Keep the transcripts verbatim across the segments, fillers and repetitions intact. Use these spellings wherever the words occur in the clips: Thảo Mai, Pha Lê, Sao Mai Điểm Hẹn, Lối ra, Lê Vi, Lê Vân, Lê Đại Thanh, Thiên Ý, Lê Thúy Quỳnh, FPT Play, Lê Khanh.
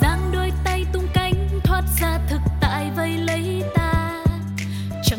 Giang đôi tay tung cánh thoát ra thực tại vây lấy ta, chẳng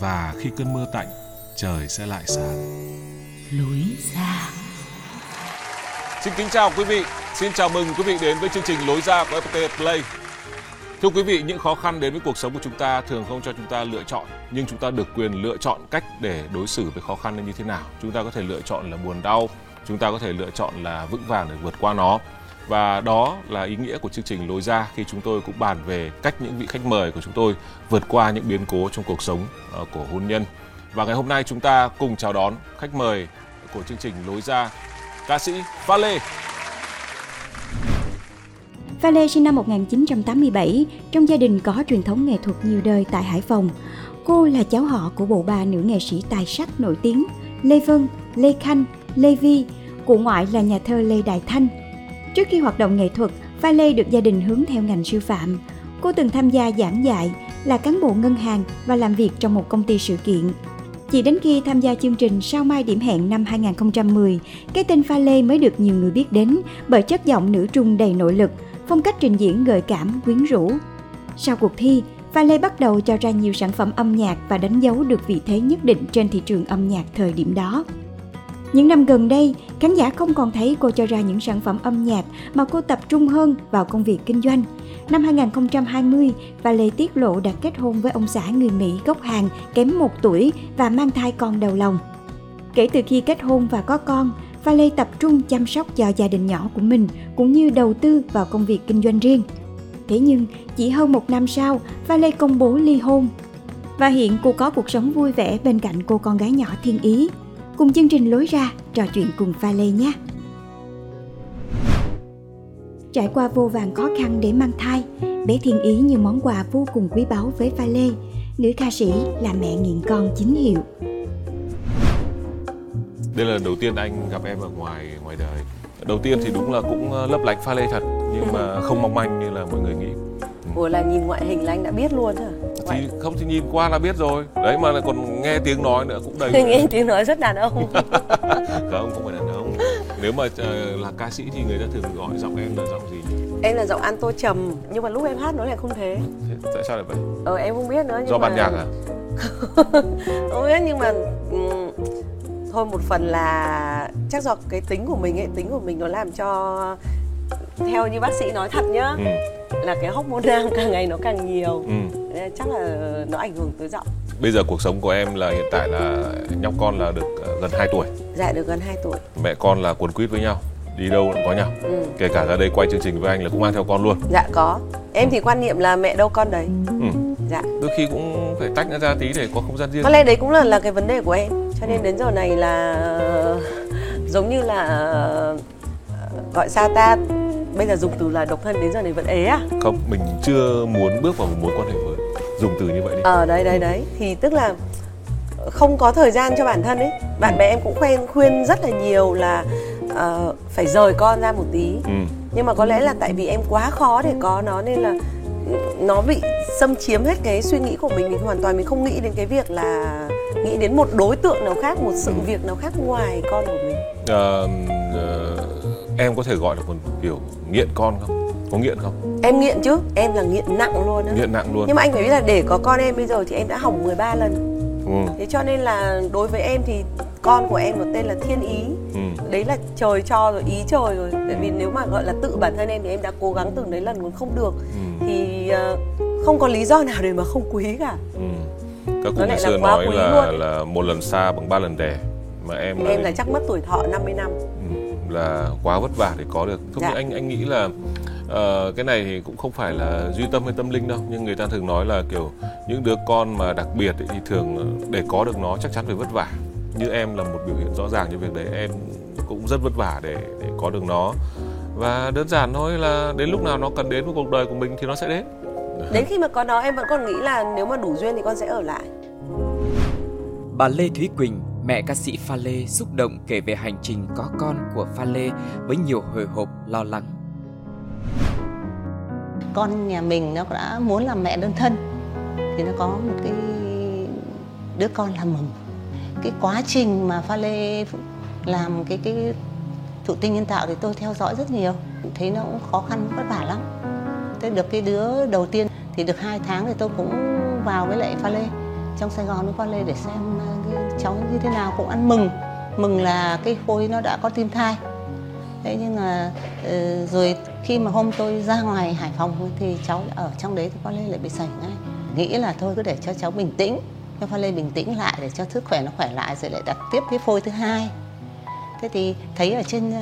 và khi cơn mưa tạnh, trời sẽ lại sáng. Lối ra. Xin kính chào quý vị, xin chào mừng quý vị đến với chương trình Lối ra của ép pê tê Play. Thưa quý vị, những khó khăn đến với cuộc sống của chúng ta thường không cho chúng ta lựa chọn, nhưng chúng ta được quyền lựa chọn cách để đối xử với khó khăn như thế nào. Chúng ta có thể lựa chọn là buồn đau, chúng ta có thể lựa chọn là vững vàng để vượt qua nó. Và đó là ý nghĩa của chương trình Lối ra khi chúng tôi cũng bàn về cách những vị khách mời của chúng tôi vượt qua những biến cố trong cuộc sống của hôn nhân. Và ngày hôm nay chúng ta cùng chào đón khách mời của chương trình Lối ra, ca sĩ Pha Lê. Pha Lê sinh năm một nghìn chín trăm tám mươi bảy, trong gia đình có truyền thống nghệ thuật nhiều đời tại Hải Phòng. Cô là cháu họ của bộ ba nữ nghệ sĩ tài sắc nổi tiếng Lê Vân, Lê Khanh, Lê Vi, cụ ngoại là nhà thơ Lê Đại Thanh. Trước khi hoạt động nghệ thuật, Pha Lê được gia đình hướng theo ngành sư phạm. Cô từng tham gia giảng dạy, là cán bộ ngân hàng và làm việc trong một công ty sự kiện. Chỉ đến khi tham gia chương trình Sao Mai Điểm Hẹn năm hai không một không, cái tên Pha Lê mới được nhiều người biết đến bởi chất giọng nữ trung đầy nội lực, phong cách trình diễn gợi cảm, quyến rũ. Sau cuộc thi, Pha Lê bắt đầu cho ra nhiều sản phẩm âm nhạc và đánh dấu được vị thế nhất định trên thị trường âm nhạc thời điểm đó. Những năm gần đây, khán giả không còn thấy cô cho ra những sản phẩm âm nhạc mà cô tập trung hơn vào công việc kinh doanh. Năm hai không hai không, Pha Lê tiết lộ đã kết hôn với ông xã người Mỹ gốc Hàn kém một tuổi và mang thai con đầu lòng. Kể từ khi kết hôn và có con, Pha Lê tập trung chăm sóc cho gia đình nhỏ của mình cũng như đầu tư vào công việc kinh doanh riêng. Thế nhưng, chỉ hơn một năm sau, Pha Lê công bố ly hôn. Và hiện cô có cuộc sống vui vẻ bên cạnh cô con gái nhỏ Thiên Ý. Cùng chương trình Lối ra, trò chuyện cùng Pha Lê nhé! Trải qua vô vàn khó khăn để mang thai, bé Thiên Ý như món quà vô cùng quý báu với Pha Lê. Nữ ca sĩ là mẹ nghiện con chính hiệu. Đây là lần đầu tiên anh gặp em ở ngoài ngoài đời. Đầu tiên thì đúng là cũng lấp lánh Pha Lê thật, nhưng mà không mong manh như là mọi người nghĩ. Ủa, là nhìn ngoại hình là anh đã biết luôn hả? Thì không, thì nhìn qua là biết rồi. Đấy, mà còn nghe tiếng nói nữa cũng đầy. Nghe tiếng nói rất đàn ông. Không, không phải đàn ông. Nếu mà là ca sĩ thì người ta thường gọi giọng em là giọng gì? Em là giọng alto trầm, nhưng mà lúc em hát nó lại không thế. Tại sao lại vậy? Ờ, em không biết nữa. Nhưng do mà... bản nhạc à? Không biết, nhưng mà... thôi, một phần là chắc do cái tính của mình ấy, tính của mình nó làm cho, theo như bác sĩ nói thật nhá, ừ. là cái hormone nam càng ngày nó càng nhiều, ừ. nên chắc là nó ảnh hưởng tới giọng. Bây giờ cuộc sống của em là hiện tại là nhóc con là được gần hai tuổi. Dạ, được gần hai tuổi. Mẹ con là quấn quýt với nhau, đi đâu cũng có nhau, ừ. kể cả ra đây quay chương trình với anh là cũng mang theo con luôn. Dạ có, em ừ. thì quan niệm là mẹ đâu con đấy. Ừ. Dạ. Đôi khi cũng phải tách nó ra tí để có không gian riêng. Có lẽ đấy cũng là, là cái vấn đề của em. Cho nên đến giờ này là giống như là gọi sao ta, bây giờ dùng từ là độc thân đến giờ này vẫn ế à? Không, mình chưa muốn bước vào một mối quan hệ mới, dùng từ như vậy đi. Ờ, đấy, đấy, đấy, thì tức là không có thời gian cho bản thân ấy. Bạn bè em cũng khuyên, khuyên rất là nhiều là uh, phải rời con ra một tí, ừ. nhưng mà có lẽ là tại vì em quá khó để có nó nên là nó bị xâm chiếm hết cái suy nghĩ của mình. Mình hoàn toàn mình không nghĩ đến cái việc là nghĩ đến một đối tượng nào khác, một sự việc nào khác ngoài con của mình. À, à, em có thể gọi là một kiểu nghiện con không? Có nghiện không? Em nghiện chứ, em là nghiện nặng luôn á. Nghiện nặng luôn. Nhưng mà anh phải biết là để có con em bây giờ thì em đã hỏng mười ba lần. Ừ. Thế cho nên là đối với em thì con của em nó tên là Thiên Ý. Ừ. đấy là trời cho rồi, ý trời rồi. Tại vì nếu mà gọi là tự bản thân em thì em đã cố gắng từng đấy lần còn không được ừ. thì uh, không có lý do nào để mà không quý cả. Ừ. Các cụ ngày xưa nói là, là một lần xa bằng ba lần đẻ, mà em thì là em là chắc mất tuổi thọ năm mươi năm. Ừ. Là quá vất vả để có được. Không dạ. anh anh nghĩ là uh, cái này thì cũng không phải là duy tâm hay tâm linh đâu, nhưng người ta thường nói là kiểu những đứa con mà đặc biệt ấy, thì thường để có được nó chắc chắn phải vất vả. Như em là một biểu hiện rõ ràng như việc đấy, em cũng rất vất vả để, để có được nó. Và đơn giản thôi là đến lúc nào nó cần đến với cuộc đời của mình thì nó sẽ đến. Đến khi mà có nó em vẫn còn nghĩ là nếu mà đủ duyên thì con sẽ ở lại. Bà Lê Thúy Quỳnh, mẹ ca sĩ Pha Lê xúc động kể về hành trình có con của Pha Lê với nhiều hồi hộp, lo lắng. Con nhà mình nó đã muốn làm mẹ đơn thân thì nó có một cái đứa con làm mầm. Cái quá trình mà Pha Lê làm cái cái thụ tinh nhân tạo thì tôi theo dõi rất nhiều, thấy nó cũng khó khăn, vất vả lắm. Tôi được cái đứa đầu tiên thì được hai tháng thì tôi cũng vào với lại Pha Lê trong Sài Gòn với Pha Lê để xem cái cháu như thế nào, cũng ăn mừng mừng là cái khối nó đã có tim thai. Thế nhưng mà rồi khi mà hôm tôi ra ngoài Hải Phòng thì cháu ở trong đấy thì Pha Lê lại bị sảy ngay. Nghĩ là thôi cứ để cho cháu bình tĩnh, cho Pha Lê bình tĩnh lại để cho sức khỏe nó khỏe lại rồi lại đặt tiếp cái phôi thứ hai. Thế thì thấy ở trên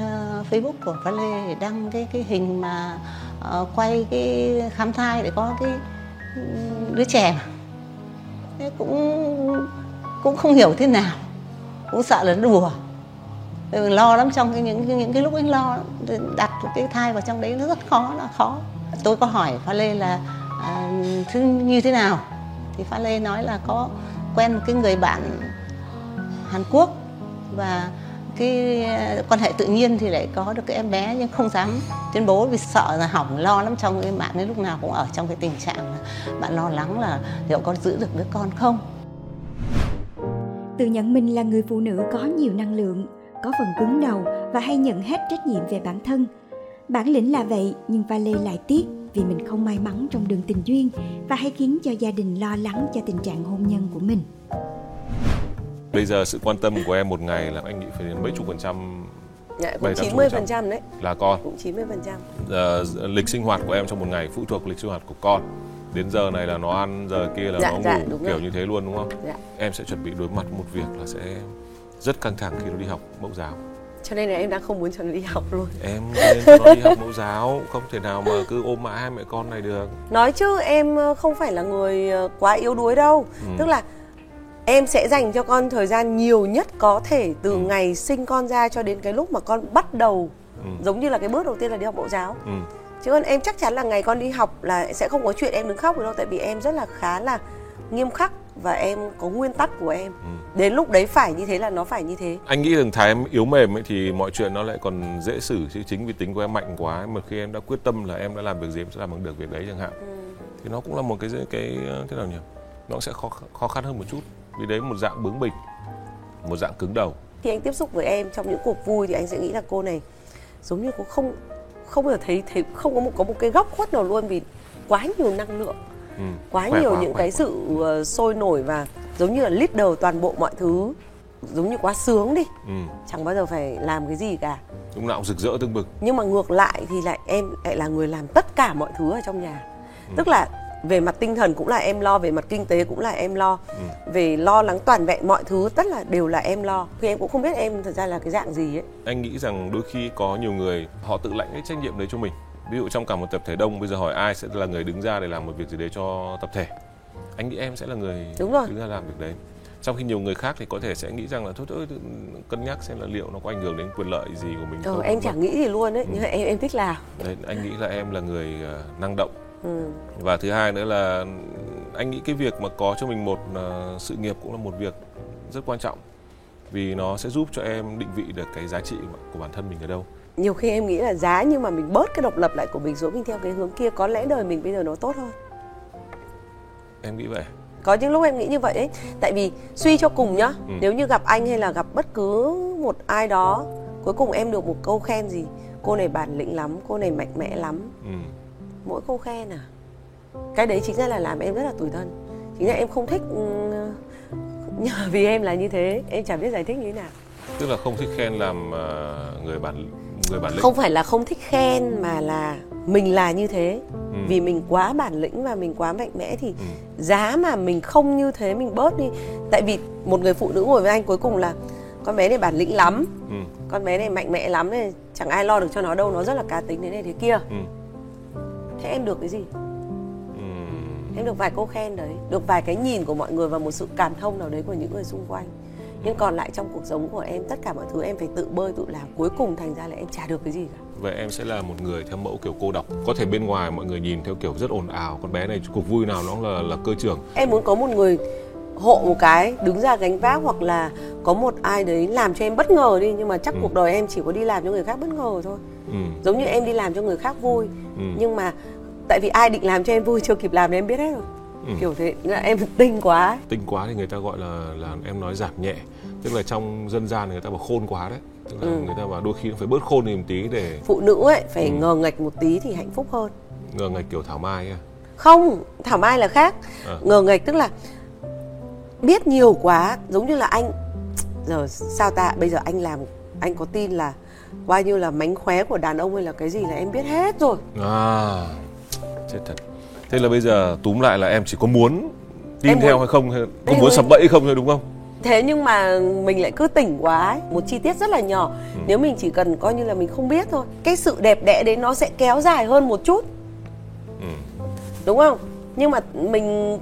Facebook của Pha Lê đăng cái cái hình mà uh, quay cái khám thai để có cái đứa trẻ mà. Thế cũng cũng không hiểu thế nào, cũng sợ là nó đùa. Mình lo lắm, trong cái những những cái lúc ấy lo đặt cái thai vào trong đấy nó rất khó, nó khó. Tôi có hỏi Pha Lê là uh, thứ như thế nào? Thì Pha Lê nói là có quen một cái người bạn Hàn Quốc và cái quan hệ tự nhiên thì lại có được cái em bé, nhưng không dám tuyên bố vì sợ là hỏng, lo lắm. Trong cái bạn ấy lúc nào cũng ở trong cái tình trạng là bạn lo lắng là liệu con giữ được đứa con không. Tự nhận mình là người phụ nữ có nhiều năng lượng, có phần cứng đầu và hay nhận hết trách nhiệm về bản thân. Bản lĩnh là vậy nhưng Pha Lê lại tiếc vì mình không may mắn trong đường tình duyên và hay khiến cho gia đình lo lắng cho tình trạng hôn nhân của mình. Bây giờ sự quan tâm của em một ngày là anh nghĩ phải đến mấy chục phần trăm, dạ, cũng chín mươi phần trăm đấy. Là con. Cũng chín mươi phần trăm. Uh, lịch sinh hoạt của em trong một ngày phụ thuộc vào lịch sinh hoạt của con. Đến giờ này là nó ăn, giờ kia là dạ, nó ngủ, dạ, kiểu rồi. Như thế luôn đúng không? Dạ. Em sẽ chuẩn bị đối mặt một việc là sẽ rất căng thẳng khi nó đi học mẫu giáo. Cho nên là em đang không muốn cho nó đi học luôn. Em nên cho nó đi học mẫu giáo, không thể nào mà cứ ôm mãi hai mẹ con này được. Nói chứ em không phải là người quá yếu đuối đâu. Ừ. Tức là em sẽ dành cho con thời gian nhiều nhất có thể từ ừ. ngày sinh con ra cho đến cái lúc mà con bắt đầu. Ừ. Giống như là cái bước đầu tiên là đi học mẫu giáo. Ừ. Chứ còn em chắc chắn là ngày con đi học là sẽ không có chuyện em đứng khóc đâu. Tại vì em rất là khá là nghiêm khắc. Và em có nguyên tắc của em. Ừ. Đến lúc đấy phải như thế là nó phải như thế. Anh nghĩ rằng thái em yếu mềm ấy thì mọi chuyện nó lại còn dễ xử. Chứ chính vì tính của em mạnh quá, mà khi em đã quyết tâm là em đã làm việc gì em sẽ làm được việc đấy chẳng hạn. Ừ. Thì nó cũng là một cái, cái thế nào nhỉ? Nó sẽ khó, khó khăn hơn một chút. Vì đấy một dạng bướng bỉnh, một dạng cứng đầu. Khi anh tiếp xúc với em trong những cuộc vui thì anh sẽ nghĩ là cô này giống như cô không không bao giờ thấy, thấy không có một, có một cái góc khuất nào luôn, vì quá nhiều năng lượng. Ừ, quá nhiều quá, những khỏe, cái sự uh, sôi nổi và giống như là leader toàn bộ mọi thứ, giống như quá sướng đi. Ừ. Chẳng bao giờ phải làm cái gì cả, lúc nào cũng rực rỡ tưng bừng. Nhưng mà ngược lại thì lại em lại là người làm tất cả mọi thứ ở trong nhà. Ừ. Tức là về mặt tinh thần cũng là em lo, về mặt kinh tế cũng là em lo. Ừ. Về lo lắng toàn vẹn mọi thứ tất là đều là em lo. Khi em cũng không biết em thật ra là cái dạng gì ấy. Anh nghĩ rằng đôi khi có nhiều người họ tự lãnh cái trách nhiệm đấy cho mình. Ví dụ trong cả một tập thể đông, bây giờ hỏi ai sẽ là người đứng ra để làm một việc gì đấy cho tập thể. Anh nghĩ em sẽ là người đứng ra làm việc đấy. Trong khi nhiều người khác thì có thể sẽ nghĩ rằng là thôi thôi cân nhắc xem là liệu nó có ảnh hưởng đến quyền lợi gì của mình. Ờ, không, em chẳng không? Nghĩ gì luôn ấy, ừ. nhưng em em thích làm. Đấy, anh nghĩ là em là người uh, năng động. Ừ. Và thứ hai nữa là anh nghĩ cái việc mà có cho mình một uh, sự nghiệp cũng là một việc rất quan trọng. Vì nó sẽ giúp cho em định vị được cái giá trị của bản thân mình ở đâu. Nhiều khi em nghĩ là giá nhưng mà mình bớt cái độc lập lại của mình xuống, mình theo cái hướng kia, có lẽ đời mình bây giờ nó tốt hơn. Em nghĩ vậy. Có những lúc em nghĩ như vậy ấy. Tại vì suy cho cùng nhá, ừ. nếu như gặp anh hay là gặp bất cứ một ai đó, cuối cùng em được một câu khen gì, cô này bản lĩnh lắm, cô này mạnh mẽ lắm. Ừ. Mỗi câu khen à. Cái đấy chính ra là làm em rất là tủi thân. Chính ra em không thích. Nhờ vì em là như thế, em chả biết giải thích như thế nào. Tức là không thích khen làm người bản người bản lĩnh. Không phải là không thích khen mà là mình là như thế. Ừ. Vì mình quá bản lĩnh và mình quá mạnh mẽ thì ừ. giá mà mình không như thế mình bớt đi. Tại vì một người phụ nữ ngồi với anh cuối cùng là con bé này bản lĩnh lắm, ừ. con bé này mạnh mẽ lắm này, chẳng ai lo được cho nó đâu, nó rất là cá tính thế này thế kia. Ừ. Thế em được cái gì? Ừ. Em được vài câu khen đấy, được vài cái nhìn của mọi người và một sự cảm thông nào đấy của những người xung quanh. Nhưng còn lại trong cuộc sống của em, tất cả mọi thứ em phải tự bơi tự làm, cuối cùng thành ra là em chả được cái gì cả. Vậy em sẽ là một người theo mẫu kiểu cô độc. Có thể bên ngoài mọi người nhìn theo kiểu rất ồn ào, con bé này cuộc vui nào nó là là cơ trưởng. Em muốn có một người hộ một cái, đứng ra gánh vác, hoặc là có một ai đấy làm cho em bất ngờ đi. Nhưng mà chắc ừ. cuộc đời em chỉ có đi làm cho người khác bất ngờ thôi. ừ. Giống như em đi làm cho người khác vui, ừ. nhưng mà tại vì ai định làm cho em vui chưa kịp làm thì em biết hết rồi. Ừ. Kiểu thế, em tinh quá. Tinh quá thì người ta gọi là là em nói giảm nhẹ. Tức là trong dân gian người ta bảo khôn quá đấy. Tức là ừ. người ta bảo đôi khi phải bớt khôn đi một tí để... Phụ nữ ấy, phải ừ. ngờ nghệch một tí thì hạnh phúc hơn. Ngờ nghệch kiểu Thảo Mai à? Không, Thảo Mai là khác. à. Ngờ nghệch tức là biết nhiều quá. Giống như là anh giờ sao ta, bây giờ anh làm, anh có tin là bao nhiêu là mánh khóe của đàn ông hay là cái gì là em biết hết rồi. À, chết thật. Thế là bây giờ túm lại là em chỉ có muốn tin em theo muốn... hay không, hay có muốn sập bẫy hay không thôi đúng không? Thế nhưng mà mình lại cứ tỉnh quá ấy. Một chi tiết rất là nhỏ, ừ. nếu mình chỉ cần coi như là mình không biết thôi, cái sự đẹp đẽ đấy nó sẽ kéo dài hơn một chút, ừ. đúng không? Nhưng mà mình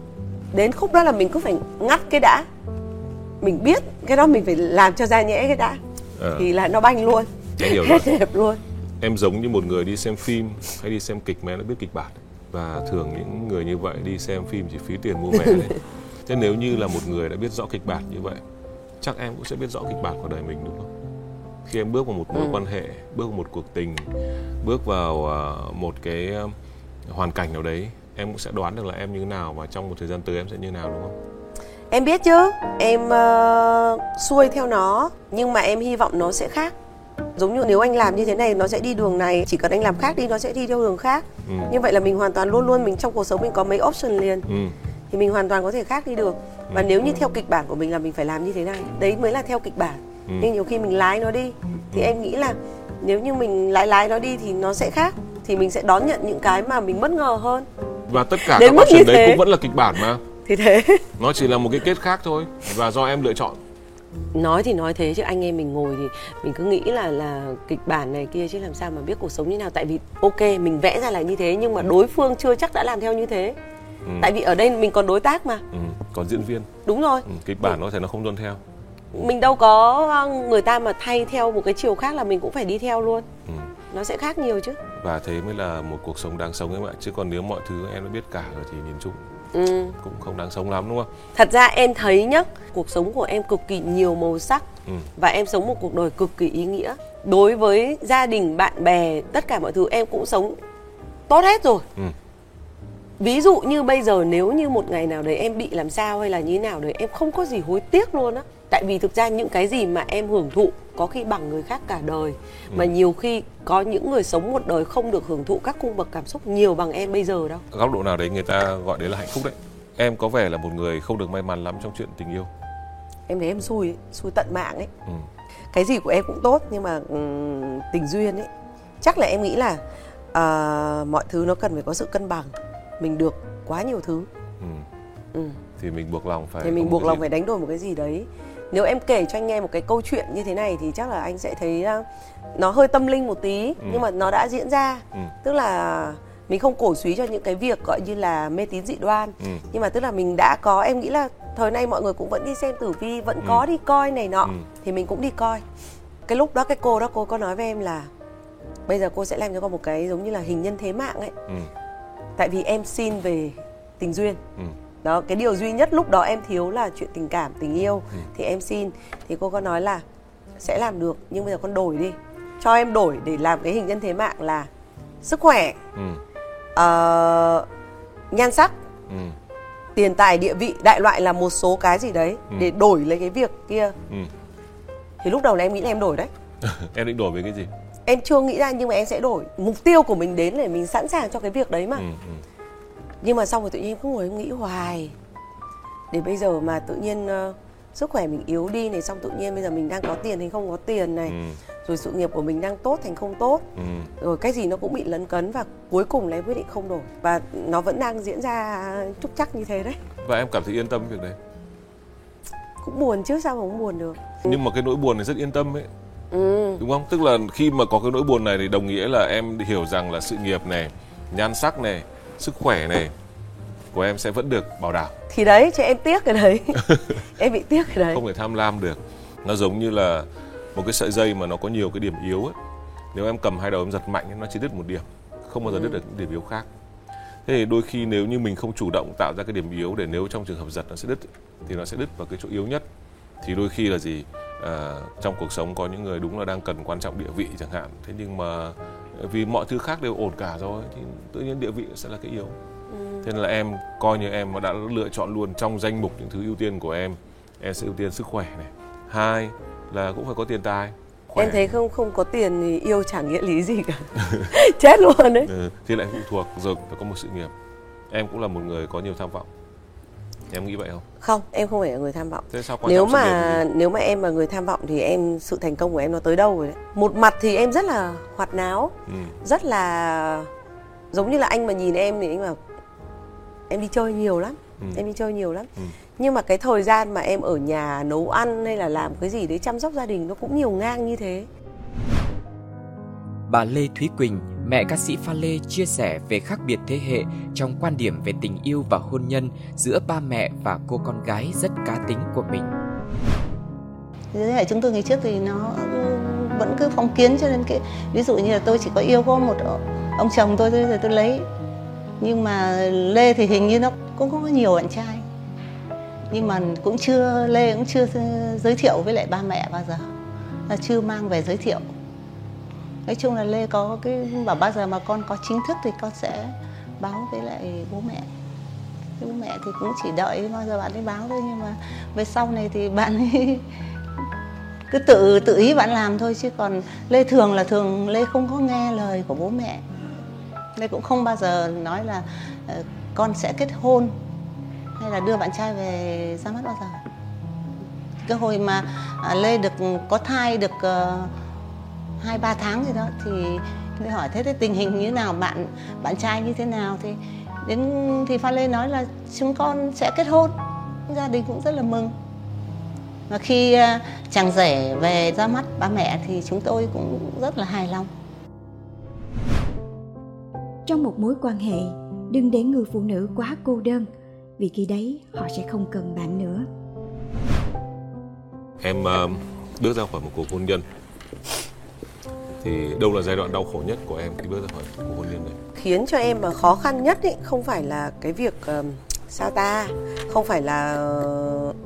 đến khúc đó là mình cứ phải ngắt cái đã. Mình biết cái đó mình phải làm cho ra nhẽ cái đã, à. thì là nó banh luôn, hết đẹp luôn. Em giống như một người đi xem phim hay đi xem kịch mà em đã biết kịch bản. Và thường những người như vậy đi xem phim chỉ phí tiền mua vé đấy. Thế nếu như là một người đã biết rõ kịch bản như vậy, chắc em cũng sẽ biết rõ kịch bản của đời mình đúng không? Khi em bước vào một mối ừ. quan hệ, bước vào một cuộc tình, bước vào một cái hoàn cảnh nào đấy, em cũng sẽ đoán được là em như thế nào và trong một thời gian tới em sẽ như thế nào đúng không? Em biết chứ, em uh, xuôi theo nó, nhưng mà em hy vọng nó sẽ khác. Giống như nếu anh làm như thế này nó sẽ đi đường này, chỉ cần anh làm khác đi nó sẽ đi theo đường khác. ừ. Như vậy là mình hoàn toàn luôn luôn mình trong cuộc sống mình có mấy option liền, ừ. thì mình hoàn toàn có thể khác đi được. Và ừ. nếu như theo kịch bản của mình là mình phải làm như thế này, đấy mới là theo kịch bản. ừ. Nhưng nhiều khi mình lái nó đi thì ừ. em nghĩ là nếu như mình lái lái nó đi thì nó sẽ khác, thì mình sẽ đón nhận những cái mà mình bất ngờ hơn. Và tất cả đến các option đấy cũng vẫn là kịch bản mà. Thì thế nó chỉ là một cái kết khác thôi và do em lựa chọn. Nói thì nói thế chứ anh em mình ngồi thì mình cứ nghĩ là là kịch bản này kia chứ làm sao mà biết cuộc sống như nào. Tại vì ok mình vẽ ra là như thế nhưng mà đối phương chưa chắc đã làm theo như thế. ừ. Tại vì ở đây mình còn đối tác mà, ừ. còn diễn viên. Đúng rồi. ừ. Kịch bản ừ. nó thể nó không tuân theo. Mình đâu có người ta mà thay theo một cái chiều khác là mình cũng phải đi theo luôn. ừ. Nó sẽ khác nhiều chứ. Và thế mới là một cuộc sống đáng sống em ạ. Chứ còn nếu mọi thứ em đã biết cả rồi thì nhìn chung Ừ. cũng không đáng sống lắm đúng không? Thật ra em thấy nhá, cuộc sống của em cực kỳ nhiều màu sắc, ừ. và em sống một cuộc đời cực kỳ ý nghĩa. Đối với gia đình, bạn bè, tất cả mọi thứ em cũng sống tốt hết rồi. ừ. Ví dụ như bây giờ nếu như một ngày nào đấy em bị làm sao hay là như thế nào đấy, em không có gì hối tiếc luôn á. Tại vì thực ra những cái gì mà em hưởng thụ có khi bằng người khác cả đời. ừ. Mà nhiều khi có những người sống một đời không được hưởng thụ các cung bậc cảm xúc nhiều bằng em bây giờ đâu. Góc độ nào đấy người ta gọi đấy là hạnh phúc đấy. Em có vẻ là một người không được may mắn lắm trong chuyện tình yêu. Em thấy em xui, xui tận mạng ấy. ừ. Cái gì của em cũng tốt nhưng mà um, tình duyên ấy. Chắc là em nghĩ là uh, mọi thứ nó cần phải có sự cân bằng. Mình được quá nhiều thứ, ừ. Ừ. thì mình buộc lòng phải thì mình buộc lòng gì? phải đánh đổi một cái gì đấy. Nếu em kể cho anh nghe một cái câu chuyện như thế này thì chắc là anh sẽ thấy nó hơi tâm linh một tí, ừ. nhưng mà nó đã diễn ra. ừ. Tức là mình không cổ suý cho những cái việc gọi như là mê tín dị đoan, ừ. nhưng mà tức là mình đã có, em nghĩ là thời nay mọi người cũng vẫn đi xem tử vi, vẫn ừ. có đi coi này nọ, ừ. thì mình cũng đi coi. Cái lúc đó cái cô đó cô có nói với em là bây giờ cô sẽ làm cho con một cái giống như là hình nhân thế mạng ấy. ừ. Tại vì em xin về tình duyên. ừ. Đó, cái điều duy nhất lúc đó em thiếu là chuyện tình cảm, tình yêu. ừ. Thì em xin, thì cô có nói là sẽ làm được nhưng bây giờ con đổi đi. Cho em đổi để làm cái hình nhân thế mạng là sức khỏe, ừ. uh, nhan sắc, ừ. tiền tài, địa vị, đại loại là một số cái gì đấy, ừ. để đổi lấy cái việc kia. ừ. Thì lúc đầu là em nghĩ là em đổi đấy. Em định đổi với cái gì? Em chưa nghĩ ra nhưng mà em sẽ đổi. Mục tiêu của mình đến để mình sẵn sàng cho cái việc đấy mà. ừ. Ừ. Nhưng mà xong rồi tự nhiên cứ ngồi em nghĩ hoài. Để bây giờ mà tự nhiên uh, sức khỏe mình yếu đi này, xong tự nhiên bây giờ mình đang có tiền thành không có tiền này, ừ. rồi sự nghiệp của mình đang tốt thành không tốt, ừ. rồi cái gì nó cũng bị lấn cấn và cuối cùng lấy quyết định không đổi, và nó vẫn đang diễn ra trúc chắc như thế đấy. Và em cảm thấy yên tâm việc đấy? Cũng buồn chứ sao mà không buồn được. Nhưng mà cái nỗi buồn này rất yên tâm ấy, ừ. đúng không? Tức là khi mà có cái nỗi buồn này thì đồng nghĩa là em hiểu rằng là sự nghiệp này, nhan sắc này, sức khỏe này của em sẽ vẫn được bảo đảm. Thì đấy, chứ em tiếc cái đấy. Em bị tiếc cái đấy. Không thể tham lam được. Nó giống như là một cái sợi dây mà nó có nhiều cái điểm yếu ấy. Nếu em cầm hai đầu em giật mạnh, nó chỉ đứt một điểm, không bao giờ ừ. đứt được những điểm yếu khác. Thế thì đôi khi nếu như mình không chủ động tạo ra cái điểm yếu để nếu trong trường hợp giật nó sẽ đứt, thì nó sẽ đứt vào cái chỗ yếu nhất. Thì đôi khi là gì? À, trong cuộc sống có những người đúng là đang cần quan trọng địa vị chẳng hạn. Thế nhưng mà vì mọi thứ khác đều ổn cả rồi thì tự nhiên địa vị sẽ là cái yếu. Ừ. Thế nên là em coi như em đã lựa chọn luôn trong danh mục những thứ ưu tiên của em, em sẽ ưu tiên sức khỏe này. Hai là cũng phải có tiền tài. Khỏe. Em thấy không không có tiền thì yêu chẳng nghĩa lý gì cả. Chết luôn đấy. Ừ, thì lại phụ thuộc rồi phải có một sự nghiệp. Em cũng là một người có nhiều tham vọng. Em nghĩ vậy không? Không, em không phải là người tham vọng. Thế sao quan nếu trọng mà nếu mà em là người tham vọng thì em sự thành công của em nó tới đâu rồi đấy. Một mặt thì em rất là hoạt náo, ừ. rất là giống như là anh mà nhìn em thì anh bảo em đi chơi nhiều lắm, ừ. em đi chơi nhiều lắm. Ừ. Nhưng mà cái thời gian mà em ở nhà nấu ăn hay là làm cái gì đấy chăm sóc gia đình nó cũng nhiều ngang như thế. Bà Lê Thúy Quỳnh, mẹ ca sĩ Pha Lê chia sẻ về khác biệt thế hệ trong quan điểm về tình yêu và hôn nhân giữa ba mẹ và cô con gái rất cá tính của mình. Thế hệ chúng tôi ngày trước thì nó vẫn cứ phong kiến, cho nên cái ví dụ như là tôi chỉ có yêu có một ông chồng tôi thôi rồi tôi lấy. Nhưng mà Lê thì hình như nó cũng có nhiều bạn trai. Nhưng mà cũng chưa, Lê cũng chưa giới thiệu với lại ba mẹ bao giờ, là chưa mang về giới thiệu. Nói chung là Lê có cái bảo bao giờ mà con có chính thức thì con sẽ báo với lại bố mẹ. Bố mẹ thì cũng chỉ đợi bao giờ bạn ấy báo thôi, nhưng mà về sau này thì bạn ấy cứ tự tự ý bạn làm thôi, chứ còn Lê thường là thường Lê không có nghe lời của bố mẹ. Lê cũng không bao giờ nói là con sẽ kết hôn hay là đưa bạn trai về ra mắt bao giờ. Cái hồi mà Lê được có thai được hai ba tháng gì đó thì tôi hỏi thế, thế tình hình như thế nào, bạn bạn trai như thế nào, thì đến thì Pha Lê nói là chúng con sẽ kết hôn. Gia đình cũng rất là mừng. Và khi chàng rể về ra mắt ba mẹ thì chúng tôi cũng rất là hài lòng. Trong một mối quan hệ, đừng để người phụ nữ quá cô đơn, vì khi đấy họ sẽ không cần bạn nữa. Em uh, bước ra khỏi một cuộc hôn nhân thì đâu là giai đoạn đau khổ nhất của em khi bước ra khỏi cuộc hôn nhân này? Khiến cho em mà khó khăn nhất ấy không phải là cái việc uh, sao ta, không phải là uh,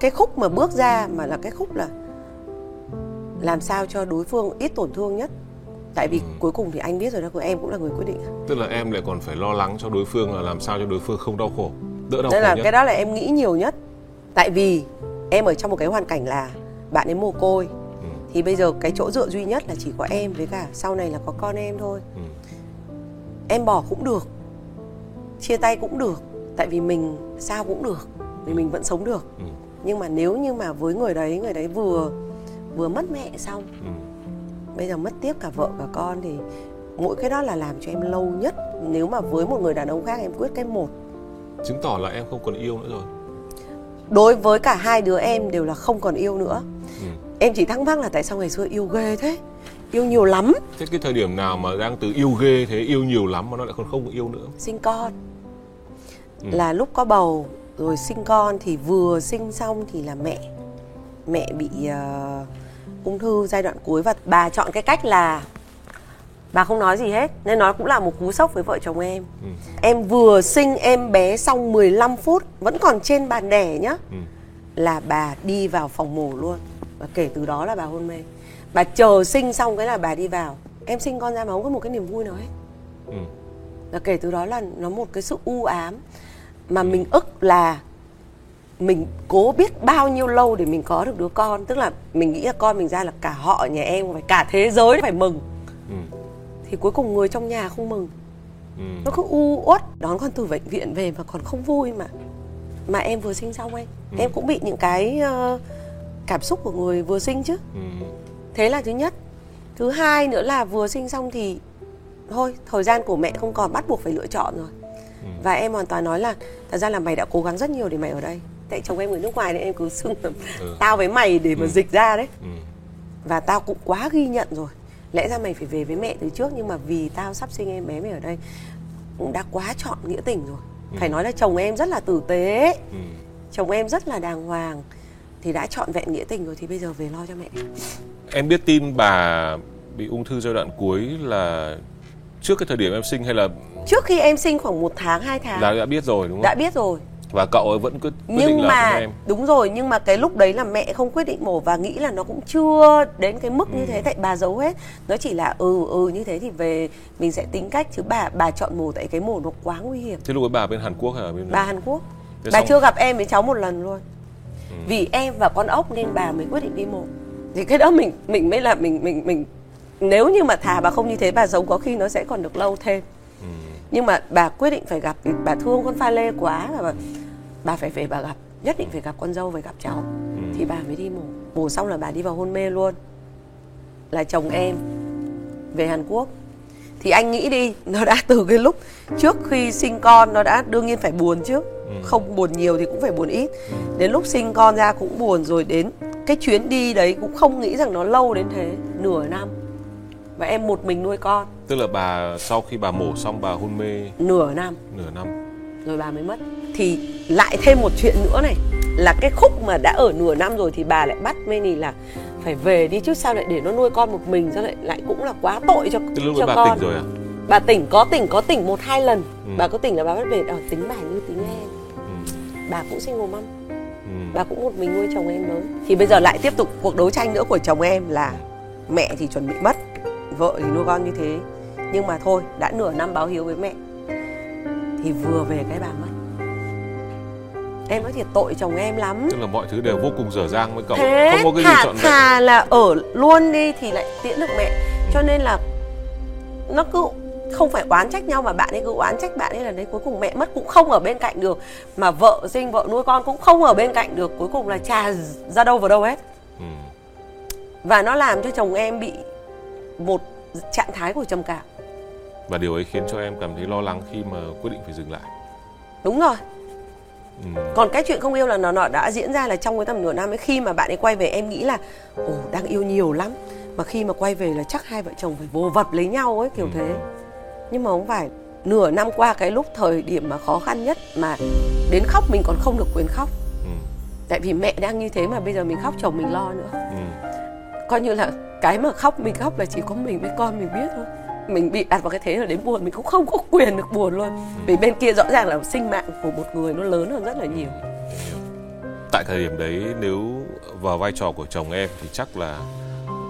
cái khúc mà bước ra, mà là cái khúc là làm sao cho đối phương ít tổn thương nhất. Tại vì ừ. cuối cùng thì anh biết rồi đó, của em cũng là người quyết định. Tức là em lại còn phải lo lắng cho đối phương là làm sao cho đối phương không đau khổ, đỡ đau khổ nhất. Cái đó là em nghĩ nhiều nhất. Tại vì em ở trong một cái hoàn cảnh là bạn ấy mồ côi, ừ. thì bây giờ cái chỗ dựa duy nhất là chỉ có em với cả sau này là có con em thôi. ừ. Em bỏ cũng được, chia tay cũng được, tại vì mình sao cũng được, vì mình vẫn sống được. ừ. Nhưng mà nếu như mà với người đấy, người đấy vừa vừa mất mẹ xong, ừ. bây giờ mất tiếp cả vợ cả con, thì mỗi cái đó là làm cho em lâu nhất. Nếu mà với một người đàn ông khác em quyết cái một, chứng tỏ là em không còn yêu nữa rồi. Đối với cả hai đứa em đều là không còn yêu nữa. ừ. Em chỉ thắc mắc là tại sao ngày xưa yêu ghê thế, yêu nhiều lắm. Thế cái thời điểm nào mà đang từ yêu ghê thế, yêu nhiều lắm mà nó lại còn không yêu nữa? Sinh con. ừ. Là lúc có bầu rồi sinh con, thì vừa sinh xong thì là mẹ mẹ bị uh... ung thư giai đoạn cuối, và bà chọn cái cách là bà không nói gì hết, nên nó cũng là một cú sốc với vợ chồng em. ừ. Em vừa sinh em bé xong mười lăm phút vẫn còn trên bàn đẻ nhá, ừ. là bà đi vào phòng mổ luôn, và kể từ đó là bà hôn mê. Bà chờ sinh xong cái là bà đi vào. Em sinh con ra mà không có một cái niềm vui nào hết, ừ. là kể từ đó là nó một cái sự u ám mà ừ. mình ức là mình cố biết bao nhiêu lâu để mình có được đứa con. Tức là mình nghĩ là con mình ra là cả họ nhà em, phải cả thế giới phải mừng. ừ. Thì cuối cùng người trong nhà không mừng. ừ. Nó cứ u uất. Đón con từ bệnh viện về mà còn không vui mà. mà em vừa sinh xong anh, ừ. em cũng bị những cái uh, cảm xúc của người vừa sinh chứ. ừ. Thế là thứ nhất. Thứ hai nữa là vừa sinh xong thì thôi, thời gian của mẹ không còn, bắt buộc phải lựa chọn rồi. ừ. Và em hoàn toàn nói là thật ra là mày đã cố gắng rất nhiều để mày ở đây. Tại chồng em người nước ngoài nên em cứ xưng là ừ. tao với mày để mà ừ. dịch ra đấy. ừ. Và tao cũng quá ghi nhận rồi, lẽ ra mày phải về với mẹ từ trước, nhưng mà vì tao sắp sinh em bé mày ở đây, cũng đã quá chọn nghĩa tình rồi. ừ. Phải nói là chồng em rất là tử tế, ừ. chồng em rất là đàng hoàng, thì đã chọn vẹn nghĩa tình rồi, thì bây giờ về lo cho mẹ. Em biết tin bà bị ung thư giai đoạn cuối là trước cái thời điểm em sinh hay là trước khi em sinh khoảng một tháng hai tháng là đã biết rồi đúng không? Đã biết rồi. Và cậu ấy vẫn cứ quyết nhưng định mà em. Đúng rồi, nhưng mà cái lúc đấy là mẹ không quyết định mổ và nghĩ là nó cũng chưa đến cái mức ừ. như thế, tại bà giấu hết. Nó chỉ là ừ ừ như thế thì về mình sẽ tính cách, chứ bà bà chọn mổ tại cái mổ nó quá nguy hiểm. Thế lúc ấy bà bên Hàn Quốc hay ở bên? Bà Hàn Quốc. Thế bà xong... chưa gặp em với cháu một lần luôn. Ừ. Vì em và con ốc nên bà mới quyết định đi mổ. Thì cái đó mình mình mới là mình mình mình nếu như mà thà bà không như thế bà giấu có khi nó sẽ còn được lâu thêm. Ừ. Nhưng mà bà quyết định phải gặp, bà thương con Pha Lê quá và bà, bà phải về bà gặp, nhất định phải gặp con dâu, phải gặp cháu. ừ. Thì bà mới đi mổ. Mổ xong là bà đi vào hôn mê luôn. Là chồng em về Hàn Quốc thì anh nghĩ đi, nó đã từ cái lúc trước khi sinh con nó đã đương nhiên phải buồn chứ. ừ. Không buồn nhiều thì cũng phải buồn ít. ừ. Đến lúc sinh con ra cũng buồn rồi, đến cái chuyến đi đấy cũng không nghĩ rằng nó lâu đến thế, nửa năm. Và em một mình nuôi con. Tức là bà sau khi bà mổ xong bà hôn mê nửa năm. Nửa năm rồi bà mới mất. Thì lại thêm một chuyện nữa này, là cái khúc mà đã ở nửa năm rồi thì bà lại bắt Manny là phải về đi chứ sao lại để nó nuôi con một mình, sao lại lại cũng là quá tội cho cho con. Bà tỉnh rồi à? Bà tỉnh, có tỉnh có tỉnh một hai lần. ừ. Bà có tỉnh là bà bắt về, ở tính bà như tính em. ừ. Bà cũng sinh hồ mâm. ừ. Bà cũng một mình nuôi chồng em lớn. Thì bây giờ lại tiếp tục cuộc đấu tranh nữa của chồng em là mẹ thì chuẩn bị mất, vợ thì nuôi con như thế, nhưng mà thôi đã nửa năm báo hiếu với mẹ thì vừa về cái bà mất. Em nói thiệt tội chồng em lắm. Tức là mọi thứ đều vô cùng dở dang với cậu. Thế không có cái thà, gì chọn thà là ở luôn đi thì lại tiễn được mẹ. Cho nên là nó cứ không phải oán trách nhau, mà bạn ấy cứ oán trách bạn ấy là đấy, cuối cùng mẹ mất cũng không ở bên cạnh được, mà vợ sinh vợ nuôi con cũng không ở bên cạnh được, cuối cùng là trà ra đâu vào đâu hết. ừ. Và nó làm cho chồng em bị một trạng thái của trầm cảm. Và điều ấy khiến cho em cảm thấy lo lắng khi mà quyết định phải dừng lại. Đúng rồi. Ừ. Còn cái chuyện không yêu là nó, nó đã diễn ra là trong cái tầm nửa năm ấy. Khi mà bạn ấy quay về em nghĩ là ồ đang yêu nhiều lắm, mà khi mà quay về là chắc hai vợ chồng phải vô vập lấy nhau ấy, kiểu ừ. thế. Nhưng mà không phải. Nửa năm qua cái lúc thời điểm mà khó khăn nhất, mà đến khóc mình còn không được quyền khóc. ừ. Tại vì mẹ đang như thế mà bây giờ mình khóc chồng mình lo nữa. ừ. Coi như là cái mà khóc mình khóc là chỉ có mình với con mình biết thôi. Mình bị đặt vào cái thế là đến buồn mình cũng không có quyền được buồn luôn. Vì bên kia rõ ràng là sinh mạng của một người nó lớn hơn rất là nhiều. Tại thời điểm đấy nếu vào vai trò của chồng em thì chắc là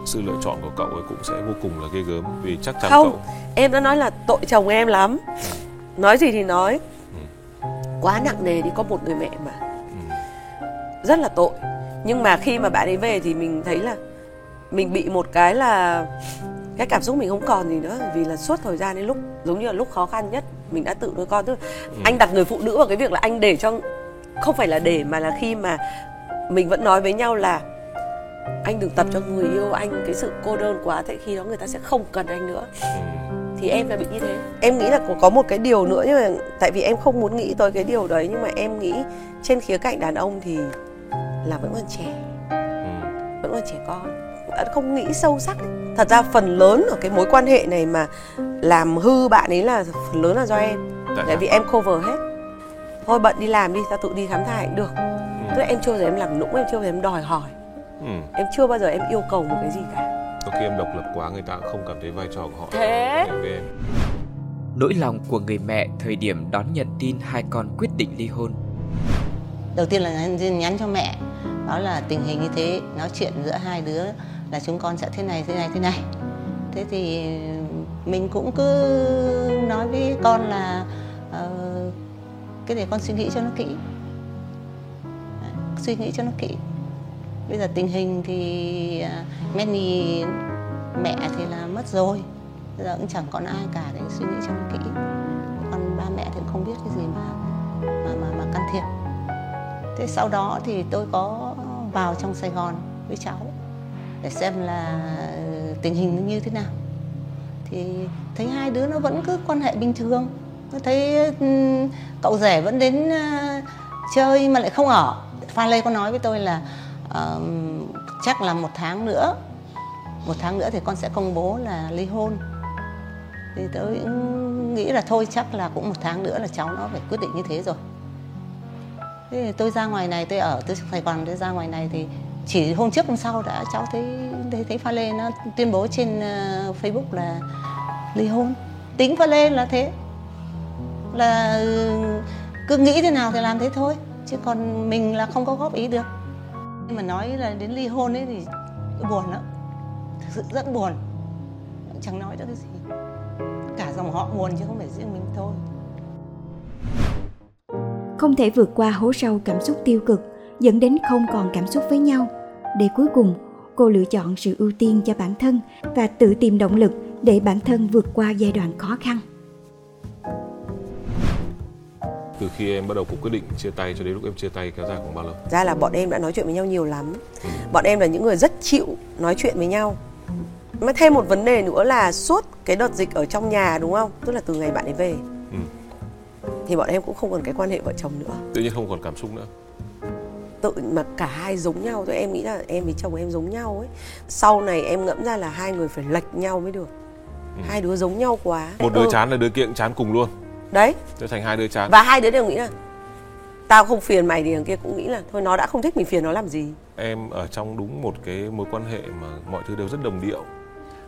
sự lựa chọn của cậu ấy cũng sẽ vô cùng là ghê gớm. Vì chắc chắn không, cậu... em đã nói là tội chồng em lắm. Nói gì thì nói, quá nặng nề đi, có một người mẹ mà. Rất là tội. Nhưng mà khi mà bạn ấy về thì mình thấy là mình bị một cái là cái cảm xúc mình không còn gì nữa, vì là suốt thời gian đến lúc giống như là lúc khó khăn nhất mình đã tự nuôi con. Tức là ừ. anh đặt người phụ nữ vào cái việc là anh để cho, không phải là để mà là khi mà mình vẫn nói với nhau là anh đừng tập cho người yêu anh cái sự cô đơn quá, thế khi đó người ta sẽ không cần anh nữa. Thì em là bị như thế. Em nghĩ là có một cái điều nữa, nhưng mà tại vì em không muốn nghĩ tới cái điều đấy, nhưng mà em nghĩ trên khía cạnh đàn ông thì là vẫn còn trẻ, ừ. vẫn còn trẻ con, không nghĩ sâu sắc ấy. Thật ra phần lớn ở cái mối quan hệ này mà làm hư bạn ấy là phần lớn là do em. Tại, Tại vì em cover hết. Thôi bận đi làm đi, ta tự đi khám thai cũng được. ừ. Tức là em chưa bao giờ em làm nũng, em chưa bao giờ em đòi hỏi. ừ. Em chưa bao giờ em yêu cầu một cái gì cả. Có khi em độc lập quá người ta không cảm thấy vai trò của họ. Thế em. Nỗi lòng của người mẹ thời điểm đón nhận tin hai con quyết định ly hôn. Đầu tiên là anh nhắn cho mẹ, báo là tình hình như thế, nói chuyện giữa hai đứa là chúng con sẽ thế này, thế này, thế này. Thế thì mình cũng cứ nói với con là uh, cái để con suy nghĩ cho nó kỹ. Suy nghĩ cho nó kỹ. Bây giờ tình hình thì uh, Manny, mẹ thì là mất rồi. Bây giờ cũng chẳng còn ai cả để suy nghĩ cho nó kỹ. Còn ba mẹ thì không biết cái gì mà, mà, mà, mà can thiệp. Thế sau đó thì tôi có vào trong Sài Gòn với cháu để xem là tình hình như thế nào. Thì thấy hai đứa nó vẫn cứ quan hệ bình thường. Thấy cậu rể vẫn đến chơi mà lại không ở. Pha Lê có nói với tôi là uh, chắc là một tháng nữa Một tháng nữa thì con sẽ công bố là ly hôn. Thì tôi nghĩ là thôi chắc là cũng một tháng nữa là cháu nó phải quyết định như thế rồi. Thế tôi ra ngoài này, tôi ở tôi Sài Gòn, tôi ra ngoài này thì chỉ hôm trước hôm sau đã cháu thấy thấy, thấy Pha Lê nó tuyên bố trên uh, Facebook là ly hôn. Tính Pha Lê là thế, là cứ nghĩ thế nào thì làm thế thôi, chứ còn mình là không có góp ý được. Nhưng mà nói là đến ly hôn ấy thì buồn lắm, thực sự rất buồn, chẳng nói được cái gì. Cả dòng họ buồn chứ không phải riêng mình thôi. Không thể vượt qua hố sâu cảm xúc tiêu cực, dẫn đến không còn cảm xúc với nhau. Để cuối cùng, cô lựa chọn sự ưu tiên cho bản thân và tự tìm động lực để bản thân vượt qua giai đoạn khó khăn. Từ khi em bắt đầu có quyết định chia tay cho đến lúc em chia tay kéo dài khoảng bao lâu? Ra là bọn em đã nói chuyện với nhau nhiều lắm. Ừ. Bọn em là những người rất chịu nói chuyện với nhau. Mà thêm một vấn đề nữa là suốt cái đợt dịch ở trong nhà đúng không? Tức là từ ngày bạn ấy về. Ừ. Thì bọn em cũng không còn cái quan hệ vợ chồng nữa. Tự nhiên không còn cảm xúc nữa. Tự mà cả hai giống nhau, tôi em nghĩ là em với chồng em giống nhau ấy. Sau này em ngẫm ra là hai người phải lệch nhau mới được. Ừ. Hai đứa giống nhau quá. Một đứa ừ. chán là đứa kia cũng chán cùng luôn. Đấy, tôi thành hai đứa chán. Và hai đứa đều nghĩ là tao không phiền mày thì thằng kia cũng nghĩ là thôi nó đã không thích mình phiền nó làm gì. Em ở trong đúng một cái mối quan hệ mà mọi thứ đều rất đồng điệu.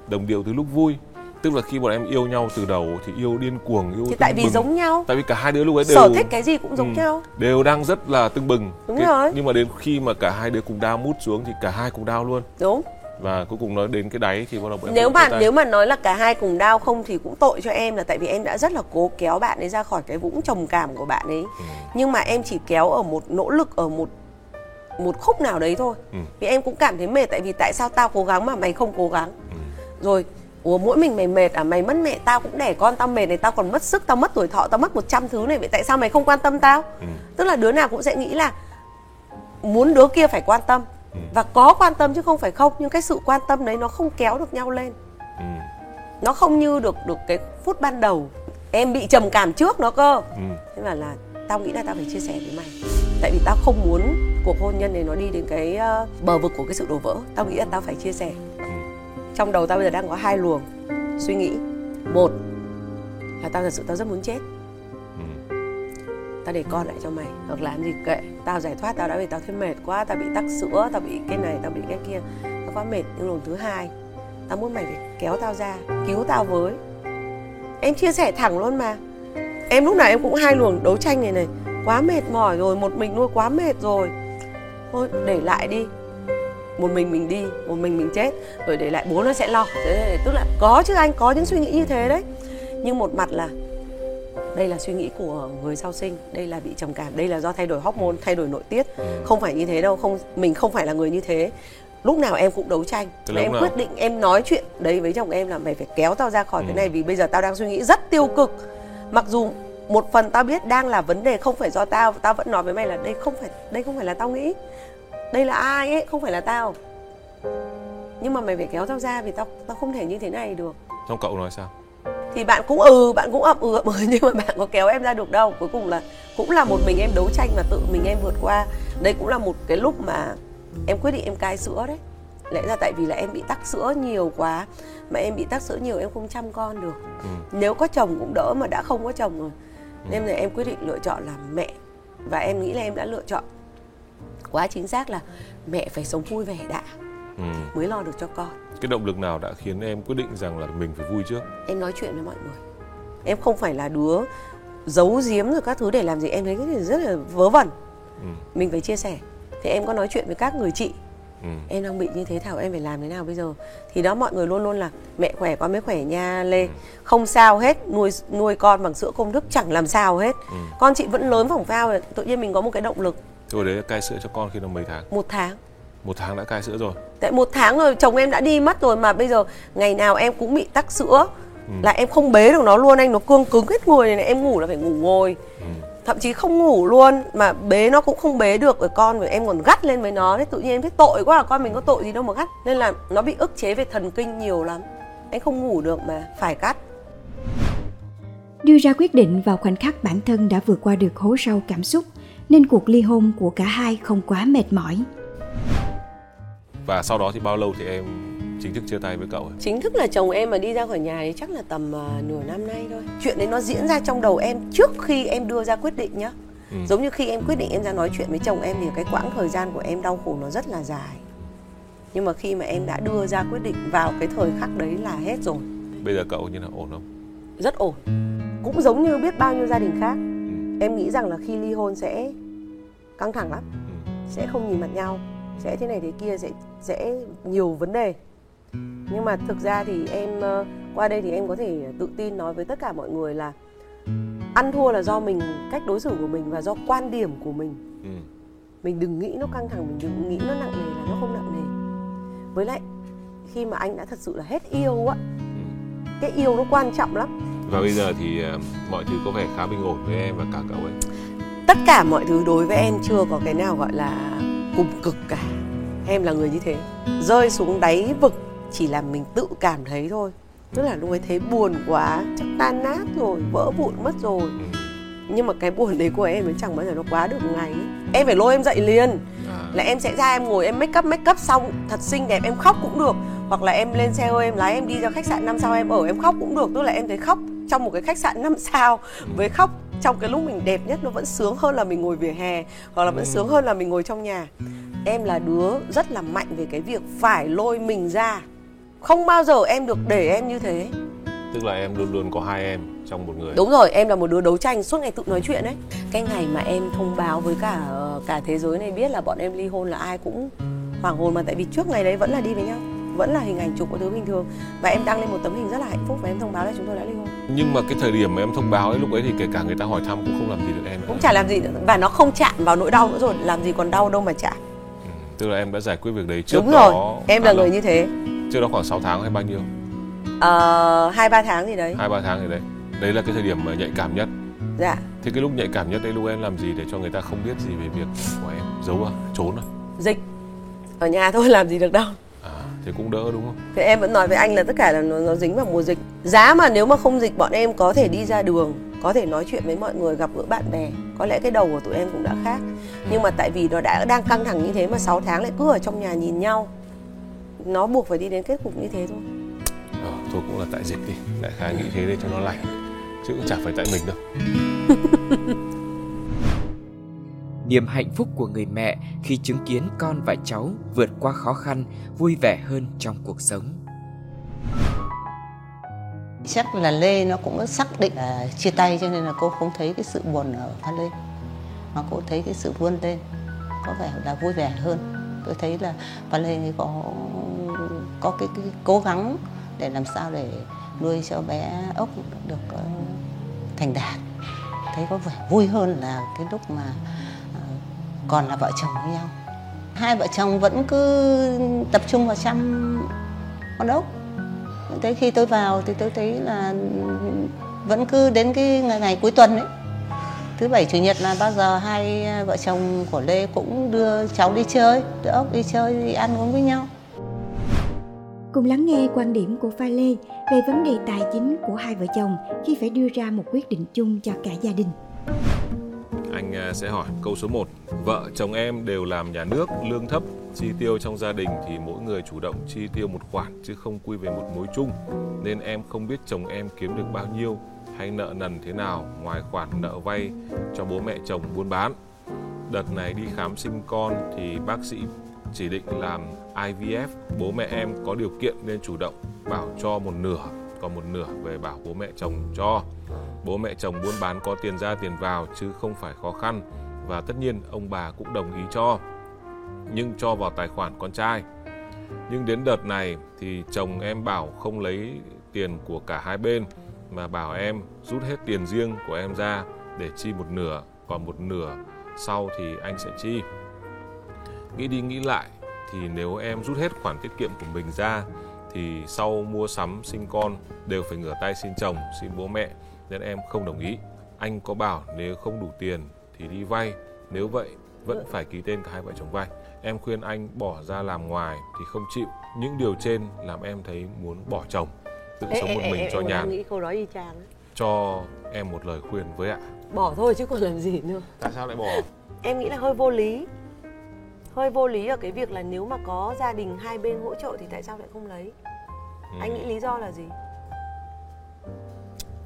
Đồng điệu từ lúc vui, tức là khi bọn em yêu nhau từ đầu thì yêu điên cuồng, yêu thì tại vì bừng. Giống nhau. Tại vì cả hai đứa lúc ấy đều sở thích cái gì cũng giống ừ, nhau. Đều đang rất là tưng bừng. Đúng cái, rồi. Nhưng mà đến khi mà cả hai đứa cùng đau mút xuống thì cả hai cùng đau luôn. Đúng. Và cuối cùng nói đến cái đáy thì bắt đầu bọn em nếu mà nếu mà nói là cả hai cùng đau không thì cũng tội cho em, là tại vì em đã rất là cố kéo bạn ấy ra khỏi cái vũng trầm cảm của bạn ấy. Ừ. Nhưng mà em chỉ kéo ở một nỗ lực ở một một khúc nào đấy thôi. Ừ. Vì em cũng cảm thấy mệt, tại vì tại sao tao cố gắng mà mày không cố gắng. Ừ. Rồi ủa mỗi mình mày mệt à, mày mất mẹ, tao cũng đẻ con, tao mệt này, tao còn mất sức, tao mất tuổi thọ, tao mất một trăm thứ này, vậy tại sao mày không quan tâm tao? Ừ. Tức là đứa nào cũng sẽ nghĩ là muốn đứa kia phải quan tâm. Ừ. Và có quan tâm chứ không phải không, nhưng cái sự quan tâm đấy nó không kéo được nhau lên. Ừ. Nó không như được được cái phút ban đầu. Em bị trầm cảm trước nó cơ. Ừ. Thế mà là tao nghĩ là tao phải chia sẻ với mày, tại vì tao không muốn cuộc hôn nhân này nó đi đến cái uh, bờ vực của cái sự đổ vỡ. Tao nghĩ là tao phải chia sẻ. Ừ. Trong đầu tao bây giờ đang có hai luồng suy nghĩ. Một là tao thật sự tao rất muốn chết. Ừ. Tao để con lại cho mày, hoặc làm gì kệ, tao giải thoát, tao đã về, tao thấy mệt quá, tao bị tắc sữa, tao bị cái này, tao bị cái kia, tao quá mệt. Nhưng luồng thứ hai, tao muốn mày phải kéo tao ra, cứu tao với. Em chia sẻ thẳng luôn mà. Em lúc nào em cũng hai luồng đấu tranh này này. Quá mệt mỏi rồi, một mình nuôi quá mệt rồi, thôi để lại đi, một mình mình đi, một mình mình chết, rồi để lại bố nó sẽ lo. Thế tức là có chứ anh, có những suy nghĩ như thế đấy. Nhưng một mặt là đây là suy nghĩ của người sau sinh, đây là bị trầm cảm, đây là do thay đổi hormone, thay đổi nội tiết. Ừ. Không phải như thế đâu, không, mình không phải là người như thế. Lúc nào em cũng đấu tranh. Em nào? Quyết định em nói chuyện đấy với chồng em là mày phải kéo tao ra khỏi ừ. cái này, vì bây giờ tao đang suy nghĩ rất tiêu cực. Mặc dù một phần tao biết đang là vấn đề không phải do tao, tao vẫn nói với mày là đây không phải, đây không phải là tao nghĩ, đây là ai ấy, không phải là tao. Nhưng mà mày phải kéo tao ra vì tao tao không thể như thế này được. Trong cậu nói sao? Thì bạn cũng ừ, bạn cũng ậm ừ ậm ừ, nhưng mà bạn có kéo em ra được đâu. Cuối cùng là cũng là một mình em đấu tranh và tự mình em vượt qua. Đây cũng là một cái lúc mà em quyết định em cai sữa đấy. Lẽ ra tại vì là em bị tắc sữa nhiều quá, mà em bị tắc sữa nhiều em không chăm con được. Ừ. Nếu có chồng cũng đỡ mà đã không có chồng rồi. Ừ. Nên là em quyết định lựa chọn là mẹ. Và em nghĩ là em đã lựa chọn quá chính xác, là mẹ phải sống vui vẻ đã. Ừ. Mới lo được cho con. Cái động lực nào đã khiến em quyết định rằng là mình phải vui trước? Em nói chuyện với mọi người. Em không phải là đứa giấu giếm rồi các thứ để làm gì. Em thấy cái này rất là vớ vẩn. Ừ. Mình phải chia sẻ. Thì em có nói chuyện với các người chị. Ừ. Em đang bị như thế Thảo, em phải làm thế nào bây giờ? Thì đó, mọi người luôn luôn là mẹ khỏe, con mới khỏe nha Lê. Ừ. Không sao hết, nuôi nuôi con bằng sữa công thức chẳng làm sao hết. Ừ. Con chị vẫn lớn phỏng phao, tự nhiên mình có một cái động lực. Rồi đấy, cai sữa cho con khi nó mấy tháng? Một tháng. Một tháng đã cai sữa rồi. Tại một tháng rồi, chồng em đã đi mất rồi mà bây giờ ngày nào em cũng bị tắc sữa. Ừ. Là em không bế được nó luôn anh, nó cương cứng hết người này, em ngủ là phải ngủ ngồi. Ừ. thậm chí không ngủ luôn, mà bế nó cũng không bế được, ở con em còn gắt lên với nó. Thế tự nhiên em thấy tội quá, là con mình có tội gì đâu mà gắt. Nên là nó bị ức chế về thần kinh nhiều lắm, anh không ngủ được mà phải cắt. Đưa ra quyết định vào khoảnh khắc bản thân đã vượt qua được hố sâu cảm xúc, nên cuộc ly hôn của cả hai không quá mệt mỏi. Và sau đó thì bao lâu thì em chính thức chia tay với cậu ấy? Chính thức là chồng em mà đi ra khỏi nhà thì chắc là tầm uh, nửa năm nay thôi. Chuyện đấy nó diễn ra trong đầu em trước khi em đưa ra quyết định nhá. Ừ. Giống như khi em quyết định em ra nói chuyện với chồng em thì cái quãng thời gian của em đau khổ nó rất là dài. Nhưng mà khi mà em đã đưa ra quyết định vào cái thời khắc đấy là hết rồi. Bây giờ cậu như là ổn không? Rất ổn. Cũng giống như biết bao nhiêu gia đình khác. Ừ. Em nghĩ rằng là khi ly hôn sẽ căng thẳng lắm. Ừ. Sẽ không nhìn mặt nhau, sẽ thế này thế kia, sẽ, sẽ nhiều vấn đề. Nhưng mà thực ra thì em qua đây thì em có thể tự tin nói với tất cả mọi người là ăn thua là do mình, cách đối xử của mình và do quan điểm của mình. Ừ. Mình đừng nghĩ nó căng thẳng, mình đừng nghĩ nó nặng nề, là nó không nặng nề. Với lại khi mà anh đã thật sự là hết yêu á, ừ. cái yêu nó quan trọng lắm. Và bây giờ thì mọi thứ có vẻ khá bình ổn với em và cả cậu ấy. Tất cả mọi thứ đối với em chưa có cái nào gọi là cùng cực cả. Em là người như thế, rơi xuống đáy vực chỉ là mình tự cảm thấy thôi. Tức là lúc ấy thấy buồn quá, chắc tan nát rồi, vỡ vụn mất rồi. Ừ. Nhưng mà cái buồn đấy của em nó chẳng bao giờ nó quá được ngày ấy. Em phải lôi em dậy liền. À. Là em sẽ ra em ngồi em make up, make up xong thật xinh đẹp em khóc cũng được. Hoặc là em lên xe hơi em lái em đi ra khách sạn năm sao em ở em khóc cũng được. Tức là em thấy khóc trong một cái khách sạn năm sao với khóc trong cái lúc mình đẹp nhất nó vẫn sướng hơn là mình ngồi vỉa hè. Hoặc là vẫn sướng hơn là mình ngồi trong nhà. Em là đứa rất là mạnh về cái việc phải lôi mình ra. Không bao giờ em được để em như thế. Tức là em luôn luôn có hai em trong một người. Đúng rồi, em là một đứa đấu tranh, suốt ngày tự nói chuyện ấy. Cái ngày mà em thông báo với cả cả thế giới này biết là bọn em ly hôn là ai cũng hoảng hồn. Mà tại vì trước ngày đấy vẫn là đi với nhau, vẫn là hình ảnh chụp của thứ bình thường. Và em đăng lên một tấm hình rất là hạnh phúc và em thông báo là chúng tôi đã ly hôn. Nhưng mà cái thời điểm mà em thông báo ấy, lúc ấy thì kể cả người ta hỏi thăm cũng không làm gì được em nữa. Cũng chả làm gì nữa. Và nó không chạm vào nỗi đau nữa rồi, làm gì còn đau đâu mà chạm. Ừ, tức là em đã giải quyết việc đấy trước. Đúng đó. Đúng rồi, em là người như thế. Trước đó khoảng sáu tháng hay bao nhiêu? Ờ, hai ba tháng gì đấy. Hai ba tháng gì đấy. Đấy là cái thời điểm mà nhạy cảm nhất. Dạ. Thế cái lúc nhạy cảm nhất đấy lúc em làm gì để cho người ta không biết gì về việc của em? Giấu à? Trốn à? Dịch. Ở nhà thôi làm gì được đâu. À, thế cũng đỡ đúng không? Thế em vẫn nói với anh là tất cả là nó, nó dính vào mùa dịch. Giá mà nếu mà không dịch bọn em có thể đi ra đường, có thể nói chuyện với mọi người, gặp gỡ bạn bè. Có lẽ cái đầu của tụi em cũng đã khác. Ừ. Nhưng mà tại vì nó đã đang căng thẳng như thế mà sáu tháng lại cứ ở trong nhà nhìn nhau, nó buộc phải đi đến kết cục như thế thôi. Ờ, thôi cũng là tại dịch đi, đại khái nghĩ thế để cho nó lành, chứ cũng chả phải tại mình đâu. Niềm hạnh phúc của người mẹ khi chứng kiến con và cháu vượt qua khó khăn, vui vẻ hơn trong cuộc sống. Chắc là Lê nó cũng xác định là chia tay cho nên là cô không thấy cái sự buồn ở Pha Lê, mà cô thấy cái sự vươn lên, có vẻ là vui vẻ hơn. Tôi thấy là Pha Lê có có cái, cái cố gắng để làm sao để nuôi cho bé Ốc được uh, thành đạt. Thấy có vẻ vui hơn là cái lúc mà uh, còn là vợ chồng với nhau. Hai vợ chồng vẫn cứ tập trung vào chăm con Ốc. Tới khi tôi vào thì tôi thấy là vẫn cứ đến cái ngày, ngày cuối tuần ấy, thứ bảy chủ nhật là bao giờ hai vợ chồng của Lê cũng đưa cháu đi chơi, đưa Ốc đi chơi, đi ăn uống với nhau. Cùng lắng nghe quan điểm của Pha Lê về vấn đề tài chính của hai vợ chồng khi phải đưa ra một quyết định chung cho cả gia đình. Anh sẽ hỏi câu số một. Vợ chồng em đều làm nhà nước, lương thấp, chi tiêu trong gia đình thì mỗi người chủ động chi tiêu một khoản chứ không quy về một mối chung. Nên em không biết chồng em kiếm được bao nhiêu hay nợ nần thế nào ngoài khoản nợ vay cho bố mẹ chồng buôn bán. Đợt này đi khám sinh con thì bác sĩ chỉ định làm I V F, bố mẹ em có điều kiện nên chủ động bảo cho một nửa, còn một nửa về bảo bố mẹ chồng cho. Bố mẹ chồng buôn bán có tiền ra tiền vào chứ không phải khó khăn và tất nhiên ông bà cũng đồng ý cho, nhưng cho vào tài khoản con trai. Nhưng đến đợt này thì chồng em bảo không lấy tiền của cả hai bên mà bảo em rút hết tiền riêng của em ra để chi một nửa, còn một nửa sau thì anh sẽ chi. Nghĩ đi nghĩ lại thì nếu em rút hết khoản tiết kiệm của mình ra thì sau mua sắm sinh con đều phải ngửa tay xin chồng, xin bố mẹ nên em không đồng ý. Anh có bảo nếu không đủ tiền thì đi vay, nếu vậy vẫn phải ký tên cả hai vợ chồng vay. Em khuyên anh bỏ ra làm ngoài thì không chịu. Những điều trên làm em thấy muốn bỏ chồng, tự ê, sống ê, một ê, mình ê, cho nhàn. Nghĩ câu nói y chang. Cho em một lời khuyên với ạ. Bỏ thôi chứ còn làm gì nữa. Tại sao lại bỏ? Em nghĩ là hơi vô lý. Hơi vô lý ở cái việc là nếu mà có gia đình hai bên hỗ trợ thì tại sao lại không lấy? Ừ. Anh nghĩ lý do là gì?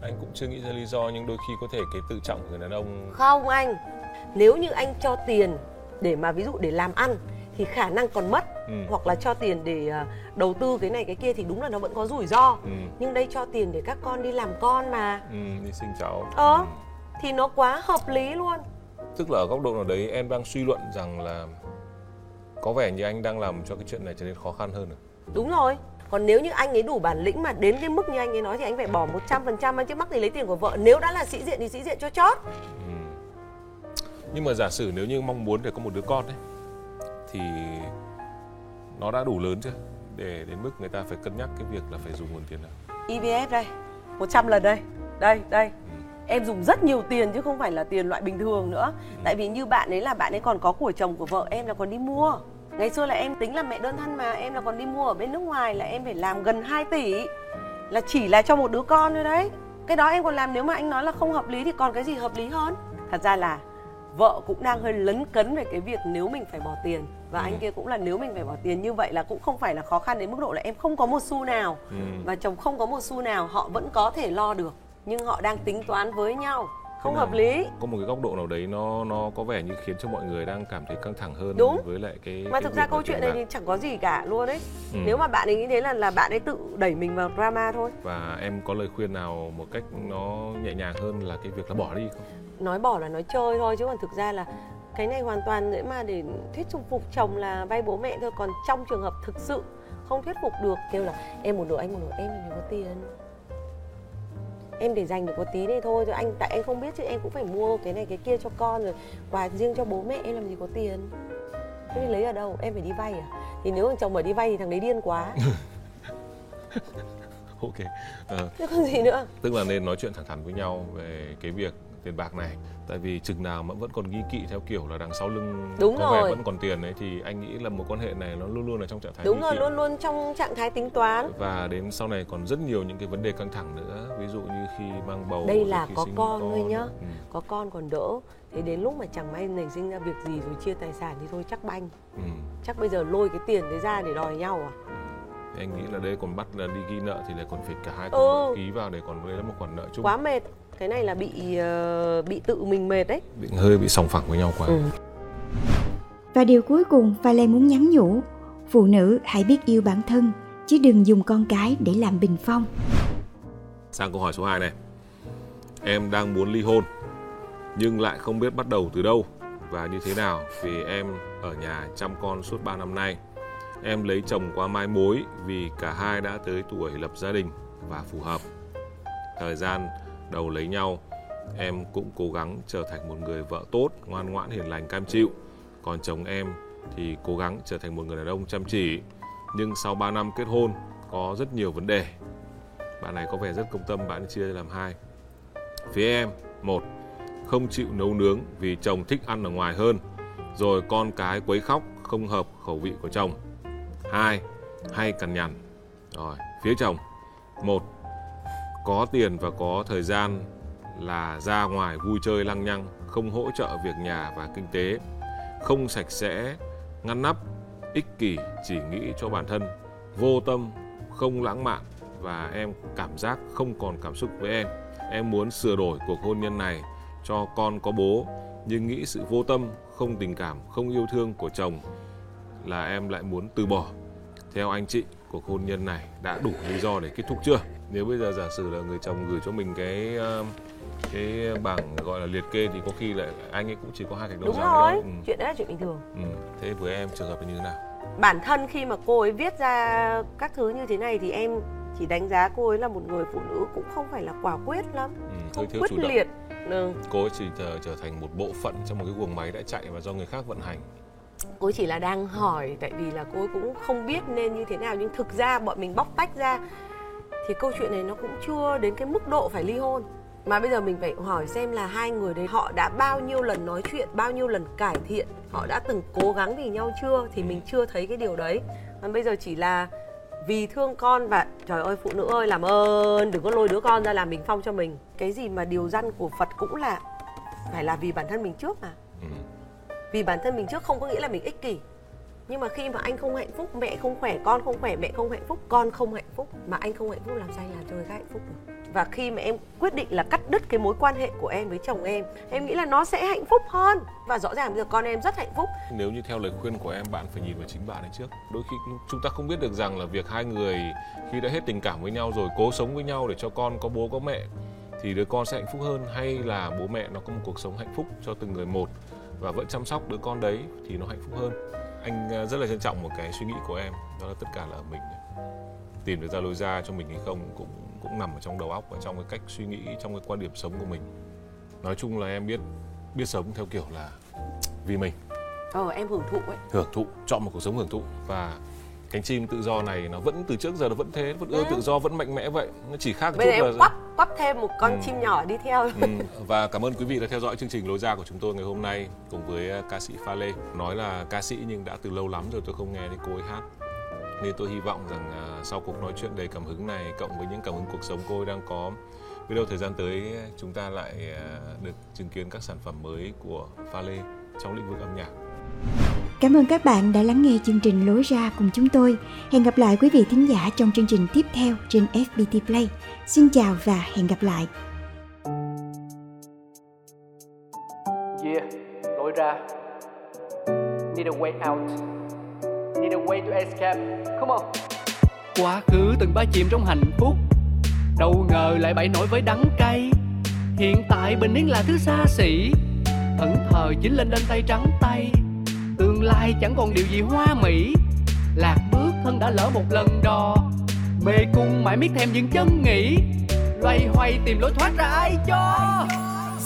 Anh cũng chưa nghĩ ra lý do, nhưng đôi khi có thể cái tự trọng của người đàn ông. Không anh, nếu như anh cho tiền để mà ví dụ để làm ăn thì khả năng còn mất, ừ. hoặc là cho tiền để đầu tư cái này cái kia thì đúng là nó vẫn có rủi ro, ừ. nhưng đây cho tiền để các con đi làm con mà, ừ, đi sinh cháu, ờ ừ. thì nó quá hợp lý luôn. Tức là ở góc độ nào đấy em đang suy luận rằng là có vẻ như anh đang làm cho cái chuyện này trở nên khó khăn hơn rồi. Đúng rồi. Còn nếu như anh ấy đủ bản lĩnh mà đến cái mức như anh ấy nói thì anh phải bỏ một trăm phần trăm, anh chứ mắc thì lấy tiền của vợ. Nếu đã là sĩ diện thì sĩ diện cho chót. Ừ. Nhưng mà giả sử nếu như mong muốn để có một đứa con ấy, thì nó đã đủ lớn chưa? Để đến mức người ta phải cân nhắc cái việc là phải dùng nguồn tiền nào? i vê ép đây, một trăm lần đây, đây, đây. Ừ. Em dùng rất nhiều tiền chứ không phải là tiền loại bình thường nữa. Ừ. Tại vì như bạn ấy là bạn ấy còn có của chồng của vợ, em là còn đi mua. Ngày xưa là em tính là mẹ đơn thân mà, em là còn đi mua ở bên nước ngoài là em phải làm gần hai tỷ. Là chỉ là cho một đứa con thôi đấy. Cái đó em còn làm, nếu mà anh nói là không hợp lý thì còn cái gì hợp lý hơn. Thật ra là vợ cũng đang hơi lấn cấn về cái việc nếu mình phải bỏ tiền. Và ừ. anh kia cũng là nếu mình phải bỏ tiền, như vậy là cũng không phải là khó khăn đến mức độ là em không có một xu nào, ừ. và chồng không có một xu nào, họ vẫn có thể lo được. Nhưng họ đang tính toán với nhau không hợp lý. Có một cái góc độ nào đấy nó nó có vẻ như khiến cho mọi người đang cảm thấy căng thẳng hơn. Đúng. Với lại cái mà cái thực ra câu chuyện này thì chẳng có gì cả luôn đấy. Ừ. Nếu mà bạn ấy nghĩ thế là là bạn ấy tự đẩy mình vào drama thôi. Và em có lời khuyên nào một cách nó nhẹ nhàng hơn là cái việc là bỏ đi không? Nói bỏ là nói chơi thôi, chứ còn thực ra là cái này hoàn toàn dễ mà để thuyết phục chồng là vay bố mẹ thôi. Còn trong trường hợp thực sự không thuyết phục được, kêu là em muốn đổi anh muốn đổi em thì có tiền. Em để dành được có tí này thôi, rồi anh tại anh không biết chứ em cũng phải mua cái này cái kia cho con, rồi quà riêng cho bố mẹ em làm gì có tiền. Thế lấy ở đâu? Em phải đi vay à? Thì nếu thằng chồng mà đi vay thì thằng đấy điên quá. Ok. Ờ. Thế còn gì nữa? Tức là nên nói chuyện thẳng thắn với nhau về cái việc tiền bạc này. Tại vì chừng nào mà vẫn còn nghi kỵ theo kiểu là đằng sau lưng đúng có rồi. Vẻ vẫn còn tiền ấy, thì anh nghĩ là một quan hệ này nó luôn luôn là trong trạng thái đúng rồi, kỵ. Luôn luôn trong trạng thái tính toán. Và đến sau này còn rất nhiều những cái vấn đề căng thẳng nữa. Ví dụ như khi mang bầu. Đây là có con thôi nhá, ừ. có con còn đỡ. Thế đến lúc mà chẳng may nảy sinh ra việc gì rồi chia tài sản thì thôi chắc banh, ừ. Chắc bây giờ lôi cái tiền đấy ra để đòi nhau à? Ừ. Thì anh nghĩ là đây còn bắt là đi ghi nợ thì lại còn phải cả hai cùng ừ. ký vào để còn lấy một khoản nợ chung. Quá mệt. Cái này là bị uh, bị tự mình mệt đấy. Bị hơi bị sòng phẳng với nhau quá. Ừ. Và điều cuối cùng Pha Lê muốn nhắn nhủ phụ nữ hãy biết yêu bản thân chứ đừng dùng con cái để làm bình phong. Sang câu hỏi số hai này. Em đang muốn ly hôn nhưng lại không biết bắt đầu từ đâu và như thế nào vì em ở nhà chăm con suốt ba năm nay. Em lấy chồng qua mai mối vì cả hai đã tới tuổi lập gia đình và phù hợp. Thời gian đầu lấy nhau, em cũng cố gắng trở thành một người vợ tốt, ngoan ngoãn, hiền lành, cam chịu. Còn chồng em thì cố gắng trở thành một người đàn ông chăm chỉ. Nhưng sau ba năm kết hôn, có rất nhiều vấn đề. Bạn này có vẻ rất công tâm, bạn chia làm hai. Phía em, một, không chịu nấu nướng vì chồng thích ăn ở ngoài hơn. Rồi con cái quấy khóc, không hợp khẩu vị của chồng. Hai, hay cằn nhằn. Rồi, phía chồng, một, có tiền và có thời gian là ra ngoài vui chơi lăng nhăng, không hỗ trợ việc nhà và kinh tế, không sạch sẽ, ngăn nắp, ích kỷ, chỉ nghĩ cho bản thân, vô tâm, không lãng mạn và em cảm giác không còn cảm xúc với em. Em muốn sửa đổi cuộc hôn nhân này cho con có bố, nhưng nghĩ sự vô tâm, không tình cảm, không yêu thương của chồng là em lại muốn từ bỏ. Theo anh chị, cuộc hôn nhân này đã đủ lý do để kết thúc chưa? Nếu bây giờ giả sử là người chồng gửi cho mình cái cái bảng gọi là liệt kê thì có khi lại anh ấy cũng chỉ có hai cái đầu dòng thôi. Ừ. Chuyện đấy là chuyện bình thường. Ừ. Thế với em trường hợp như thế nào? Bản thân khi mà cô ấy viết ra các thứ như thế này thì em chỉ đánh giá cô ấy là một người phụ nữ cũng không phải là quả quyết lắm, ừ, không thiếu quyết chủ động. Liệt. Ừ. Cô ấy chỉ trở, trở thành một bộ phận trong một cái guồng máy đã chạy và do người khác vận hành. Cô ấy chỉ là đang hỏi tại vì là cô ấy cũng không biết nên như thế nào, nhưng thực ra bọn mình bóc tách ra thì câu chuyện này nó cũng chưa đến cái mức độ phải ly hôn. Mà bây giờ mình phải hỏi xem là hai người đấy họ đã bao nhiêu lần nói chuyện, bao nhiêu lần cải thiện, họ đã từng cố gắng vì nhau chưa, thì mình chưa thấy cái điều đấy. Mà bây giờ chỉ là vì thương con và trời ơi phụ nữ ơi làm ơn đừng có lôi đứa con ra làm bình phong cho mình. Cái gì mà điều răn của Phật cũng là phải là vì bản thân mình trước mà. Ừ. Vì bản thân mình trước không có nghĩa là mình ích kỷ. Nhưng mà khi mà anh không hạnh phúc, mẹ không khỏe, con không khỏe, mẹ không hạnh phúc, con không hạnh phúc, mà anh không hạnh phúc làm sao anh làm cho người khác hạnh phúc được. Và khi mà em quyết định là cắt đứt cái mối quan hệ của em với chồng em, em nghĩ là nó sẽ hạnh phúc hơn. Và rõ ràng bây giờ con em rất hạnh phúc. Nếu như theo lời khuyên của em, bạn phải nhìn vào chính bạn ấy trước. Đôi khi chúng ta không biết được rằng là việc hai người khi đã hết tình cảm với nhau rồi cố sống với nhau để cho con có bố có mẹ thì đứa con sẽ hạnh phúc hơn, hay là bố mẹ nó có một cuộc sống hạnh phúc cho từng người một và vẫn chăm sóc đứa con đấy thì nó hạnh phúc hơn. Anh rất là trân trọng một cái suy nghĩ của em, đó là tất cả là ở mình. Tìm được ra lối ra cho mình hay không cũng cũng nằm ở trong đầu óc và trong cái cách suy nghĩ, trong cái quan điểm sống của mình. Nói chung là em biết biết sống theo kiểu là vì mình. Ờ, em hưởng thụ ấy. Hưởng thụ, chọn một cuộc sống hưởng thụ. Và cánh chim tự do này nó vẫn từ trước giờ nó vẫn thế, vẫn ưa ừ. tự do, vẫn mạnh mẽ vậy. Nó chỉ khác cái chút là quắp, quắp thêm một con ừ. chim nhỏ đi theo. Ừ. Và cảm ơn quý vị đã theo dõi chương trình Lối ra của chúng tôi ngày hôm nay cùng với ca sĩ Pha Lê. Nói là ca sĩ nhưng đã từ lâu lắm rồi tôi không nghe thấy cô ấy hát. Nên tôi hy vọng rằng uh, sau cuộc nói chuyện đầy cảm hứng này cộng với những cảm hứng cuộc sống cô ấy đang có, biết đâu thời gian tới chúng ta lại uh, được chứng kiến các sản phẩm mới của Pha Lê trong lĩnh vực âm nhạc. Cảm ơn các bạn đã lắng nghe chương trình Lối ra cùng chúng tôi. Hẹn gặp lại quý vị thính giả trong chương trình tiếp theo trên ép pê tê Play. Xin chào và hẹn gặp lại. Yeah, lối ra. Need a way out. Need a way to escape. Come on. Quá khứ từng ba chìm trong hạnh phúc, đâu ngờ lại bậy nổi với đắng cay. Hiện tại bình yên là thứ xa xỉ, thẫn thờ dính lên lên tay trắng tay. Tương lai chẳng còn điều gì hoa mỹ, lạc bước thân đã lỡ một lần đò. Mê cung mãi miết thèm những chân nghĩ, loay hoay tìm lối thoát ra ai cho.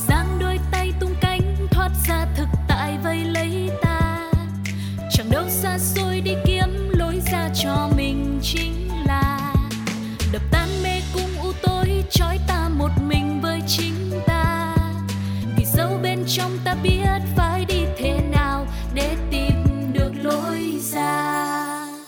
Giang đôi tay tung cánh thoát ra thực tại vây lấy ta, chẳng đâu xa xôi đi kiếm lối ra cho mình chính là đập tan mê cung u tối trói ta một mình với chính ta. Vì dấu bên trong ta biết phải đi thế nào để tìm được lối ra.